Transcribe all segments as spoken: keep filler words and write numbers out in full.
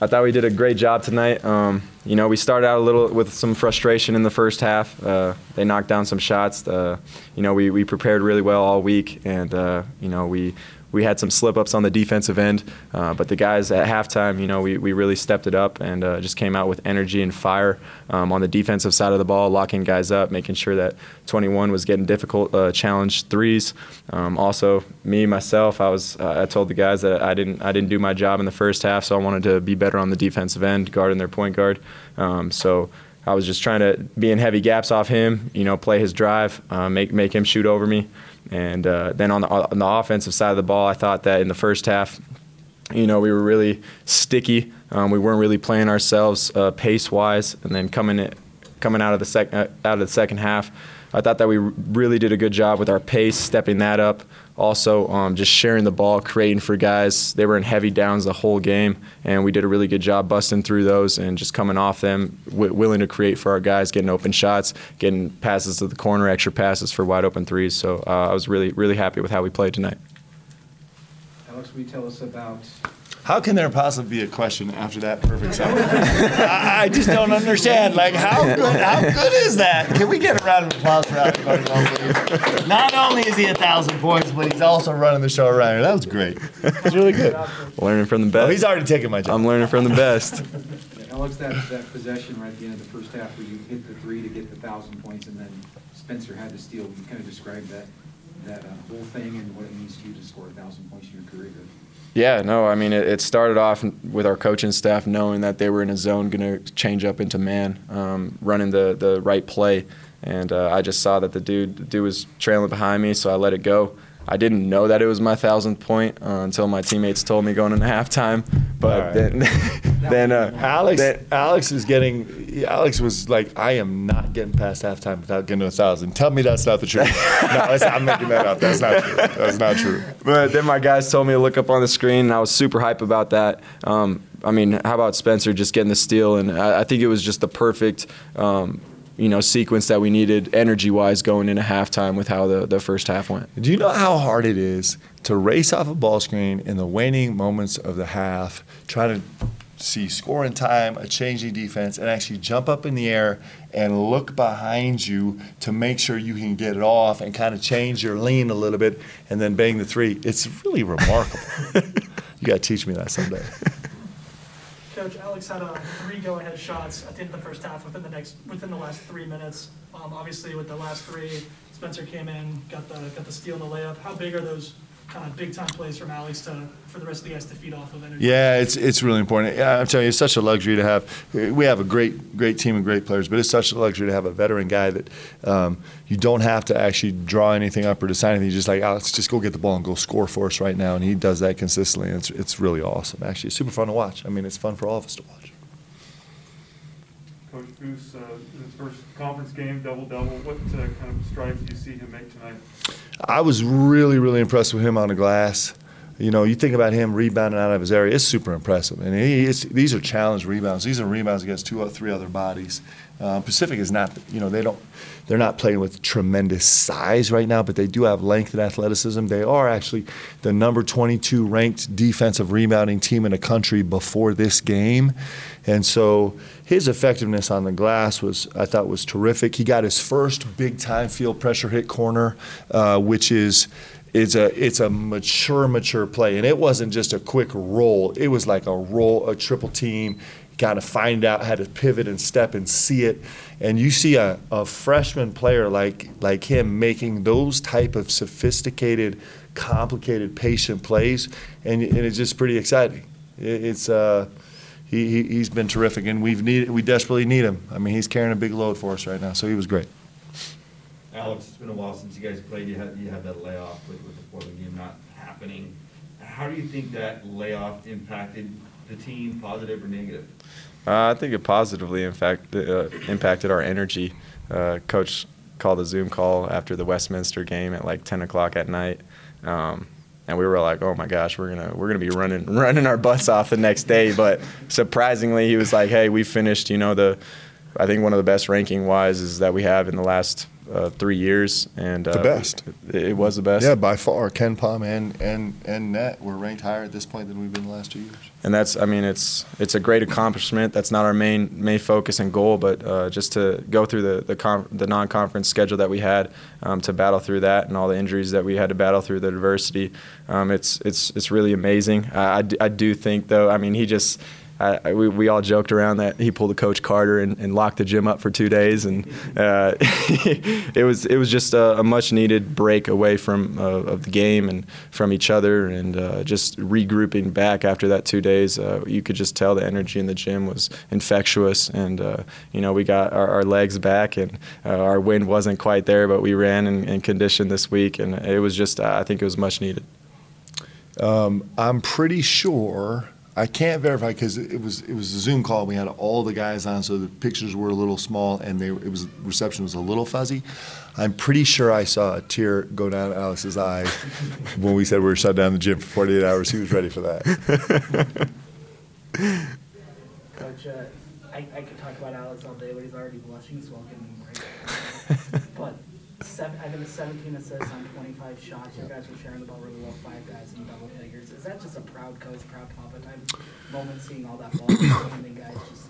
I thought we did a great job tonight. Um, you know, we started out a little with some frustration in the first half. Uh, they knocked down some shots. Uh, you know, we, we prepared really well all week, and uh, you know, we we had some slip-ups on the defensive end. Uh, but the guys at halftime, you know, we, we really stepped it up and uh, just came out with energy and fire um, on the defensive side of the ball, locking guys up, making sure that twenty-one was getting difficult uh, challenge threes. Um, also, me myself, I was uh, I told the guys that I didn't I didn't do my job in the first half, so I wanted to be better on the defensive end, guarding their point guard. Um, so I was just trying to be in heavy gaps off him, you know, play his drive, uh, make make him shoot over me. And uh, then on the, on the offensive side of the ball, I thought that in the first half, you know, we were really sticky. Um, we weren't really playing ourselves uh, pace-wise. And then coming it, coming out of the sec- out of the second half, I thought that we really did a good job with our pace, stepping that up. Also, um, just sharing the ball, creating for guys. They were in heavy downs the whole game, and we did a really good job busting through those and just coming off them, w- willing to create for our guys, getting open shots, getting passes to the corner, extra passes for wide open threes. So uh, I was really, really happy with how we played tonight. Alex, will you tell us about... How can there possibly be a question after that perfect sound? I, I just don't understand. Like, how good, how good is that? Can we get a round of applause for Alex Barcello? Not only is he a thousand points, but he's also running the show around here. That was great. That was really good. Learning from the best. Oh, he's already taken my job. I'm learning from the best. Alex, that, that possession right at the end of the first half where you hit the three to get the thousand points, and then Spencer had the steal. You kind of described that that uh, whole thing and what it means to you to score a thousand points in your career. Yeah, no, I mean, it, it started off with our coaching staff knowing that they were in a zone going to change up into man, um, running the, the right play. And uh, I just saw that the dude, the dude was trailing behind me, so I let it go. I didn't know that it was my thousandth point uh, until my teammates told me going into halftime. But right. then, then uh, Alex, then, Alex is getting. Alex was like, "I am not getting past halftime without getting to a thousand. Tell me that's not the truth." No, that's, I'm making that up. That's not true. That's not true. But then my guys told me to look up on the screen, and I was super hype about that. Um, I mean, how about Spencer just getting the steal? And I, I think it was just the perfect. Um, you know, sequence that we needed energy-wise going into halftime with how the, the first half went. Do you know how hard it is to race off a ball screen in the waning moments of the half, trying to see scoring time, a changing defense, and actually jump up in the air and look behind you to make sure you can get it off and kind of change your lean a little bit and then bang the three? It's really remarkable. You got to teach me that someday. Coach, Alex had uh, three go-ahead shots at the end of the first half within the next within the last three minutes. Um, obviously, with the last three, Spencer came in, got the got the steal and the layup. How big are those kind of big-time plays from Alex to for the rest of the guys to feed off of energy? Yeah, it's it's really important. I'm telling you, it's such a luxury to have. We have a great great team and great players, but it's such a luxury to have a veteran guy that um, you don't have to actually draw anything up or decide anything. You're just like, Alex, just go get the ball and go score for us right now, and he does that consistently. And it's it's really awesome, actually. It's super fun to watch. I mean, it's fun for all of us to watch. Coach Goose, uh, in his first conference game, double-double, what uh, kind of strides do you see him make tonight? I was really, really impressed with him on the glass. You know, you think about him rebounding out of his area, it's super impressive. And he is, these are challenge rebounds. These are rebounds against two or three other bodies. Uh, Pacific is not, you know, they don't, they're not playing with tremendous size right now, but they do have length and athleticism. They are actually the number twenty-two ranked defensive rebounding team in the country before this game. And so his effectiveness on the glass was, I thought, was terrific. He got his first big-time field pressure hit corner, uh, which is, It's a it's a mature, mature play. And it wasn't just a quick roll. It was like a roll, a triple team, got to find out how to pivot and step and see it. And you see a, a freshman player like like him making those type of sophisticated, complicated, patient plays, and, and it's just pretty exciting. It, it's uh, he, he, he's been terrific, and we've needed, we desperately need him. I mean, he's carrying a big load for us right now, so he was great. Alex, it's been a while since you guys played. You had, you had that layoff with, with the Portland game not happening. How do you think that layoff impacted the team, positive or negative? Uh, I think it positively, in fact, uh, impacted our energy. Uh, Coach called a Zoom call after the Westminster game at like ten o'clock at night, um, and we were like, "Oh my gosh, we're gonna we're gonna be running running our butts off the next day." But surprisingly, he was like, "Hey, we finished, you know, the." I think one of the best ranking wise is that we have in the last uh, three years. And uh, the best. It, it was the best. Yeah, by far. KenPom and and and Net were ranked higher at this point than we've been the last two years. And that's, I mean, it's it's a great accomplishment. That's not our main main focus and goal, but uh, just to go through the the, con- the non-conference schedule that we had, um, to battle through that and all the injuries that we had to battle through, the diversity, um, it's it's it's really amazing. I, I, d- I do think though, I mean, he just. I, we, we all joked around that he pulled a Coach Carter and, and locked the gym up for two days, and uh, it was it was just a, a much needed break away from uh, of the game and from each other, and uh, just regrouping back after that two days. Uh, you could just tell the energy in the gym was infectious, and uh, you know, we got our, our legs back, and uh, our wind wasn't quite there, but we ran and, and conditioned this week, and it was just I think it was much needed. Um, I'm pretty sure. I can't verify because it was it was a Zoom call. We had all the guys on, so the pictures were a little small, and they it was reception was a little fuzzy. I'm pretty sure I saw a tear go down Alex's eye when we said we were shut down the gym for forty-eight hours. He was ready for that. Coach, uh, I, I could talk about Alex all day, but he's already blushing, so I'll give him a break. But seven, I think seventeen assists on twenty-five shots. You guys were sharing the ball really well, five guys in double figures. Is that just a proud coach, proud papa time moment, seeing all that ball and then guys just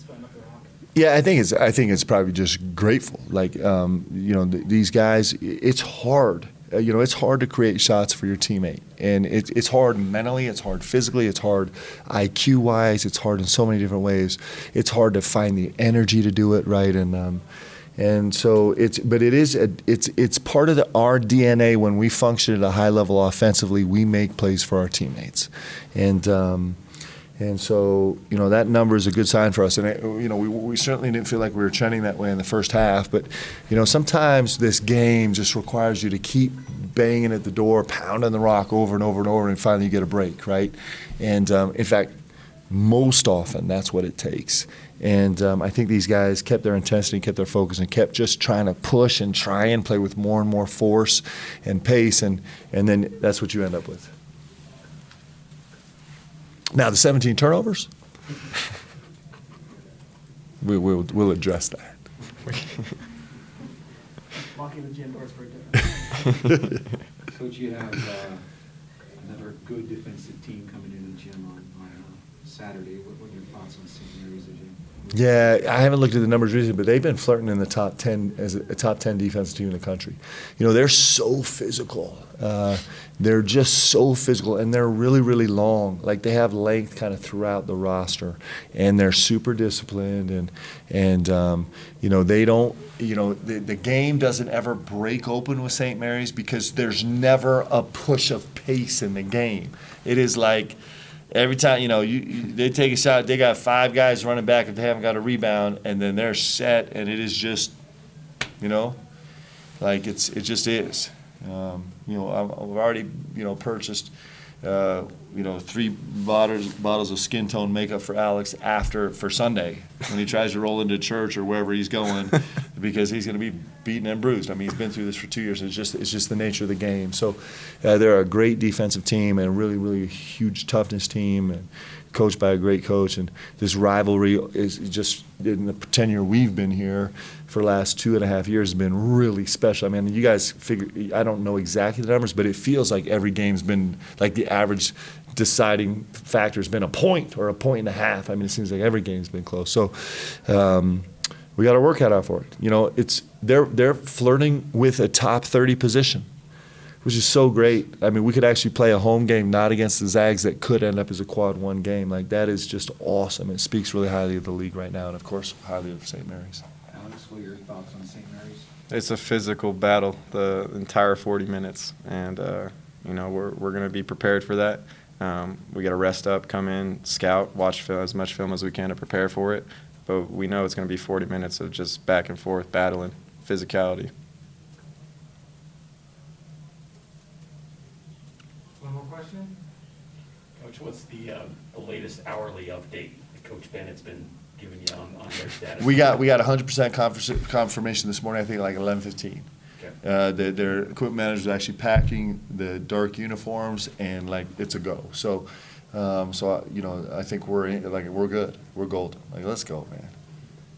spun up the rock? Yeah, I think it's I think it's probably just grateful. Like um, you know, th- these guys, it's hard. Uh, you know, it's hard to create shots for your teammate, and it, it's hard mentally, it's hard physically, it's hard I Q wise, it's hard in so many different ways. It's hard to find the energy to do it right, and. Um, And so it's, but it is, a, it's it's part of the, our D N A. When we function at a high level offensively, we make plays for our teammates, and um, and so you know that number is a good sign for us. And it, you know we we certainly didn't feel like we were trending that way in the first half. But you know sometimes this game just requires you to keep banging at the door, pounding the rock over and over and over, and finally you get a break, right? And um, in fact, most often that's what it takes. And um, I think these guys kept their intensity, kept their focus, and kept just trying to push and try and play with more and more force and pace, and, and then that's what you end up with. Now, the seventeen turnovers, we, we'll, we'll address that. Locking the gym doors for a different. Coach, you have uh, another good defensive team coming into the gym on, on uh, Saturday. What, what are your thoughts on Saint Mary's? Yeah, I haven't looked at the numbers recently, but they've been flirting in the top ten as a, a top ten defensive team in the country. You know, they're so physical. Uh, they're just so physical, and they're really, really long. Like they have length kind of throughout the roster, and they're super disciplined. And and um, you know, they don't. You know, the, the game doesn't ever break open with Saint Mary's because there's never a push of pace in the game. It is like. Every time, you know, you, you they take a shot, they got five guys running back if they haven't got a rebound, and then they're set, and it is just, you know, like it's it just is. Um, you know, I've already, you know, purchased, uh, you know, three bottles bottles of skin tone makeup for Alex after for Sunday when he tries to roll into church or wherever he's going, because he's going to be beaten and bruised. I mean, he's been through this for two years. It's just it's just the nature of the game. So uh, they're a great defensive team and a really, really huge toughness team, and coached by a great coach. And this rivalry is just, in the tenure we've been here for the last two and a half years, has been really special. I mean, you guys figure, I don't know exactly the numbers, but it feels like every game's been, like the average deciding factor has been a point or a point and a half. I mean, it seems like every game's been close. So, um, we got our workout out for it. You know, it's they're they're flirting with a top thirty position, which is so great. I mean, we could actually play a home game not against the Zags that could end up as a quad one game. Like that is just awesome. It speaks really highly of the league right now, and of course, highly of Saint Mary's. Alex, what are your thoughts on Saint Mary's? It's a physical battle the entire forty minutes, and uh, you know we're we're going to be prepared for that. Um, we got to rest up, come in, scout, watch film, as much film as we can to prepare for it. But we know it's going to be forty minutes of just back and forth, battling, physicality. One more question? Coach, what's the, uh, the latest hourly update that Coach Bennett's been giving you on, on their status? We got we got one hundred percent conf- confirmation this morning, I think like eleven fifteen. Okay. Uh, the, their equipment managers actually packing the dark uniforms, and like it's a go. So. Um, so, I, you know, I think we're in, like we're good. We're golden. Like, let's go, man.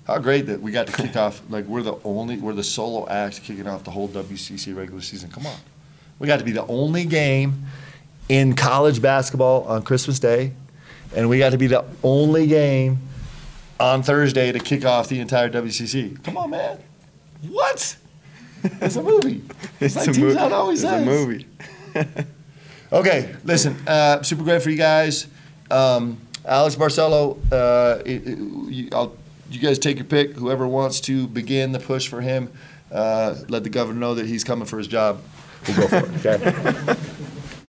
how great that we got to kick off, like we're the only, we're the solo act kicking off the whole W C C regular season. Come on. We got to be the only game in college basketball on Christmas Day, and we got to be the only game on Thursday to kick off the entire W C C. Come on, man. What? It's a movie. It's, it's like Team Sound always says. It's a movie. Okay, listen, uh, super great for you guys. Um, Alex Barcello, uh, it, it, you, I'll, you guys take your pick. Whoever wants to begin the push for him, uh, let the governor know that he's coming for his job. We'll go for it, okay?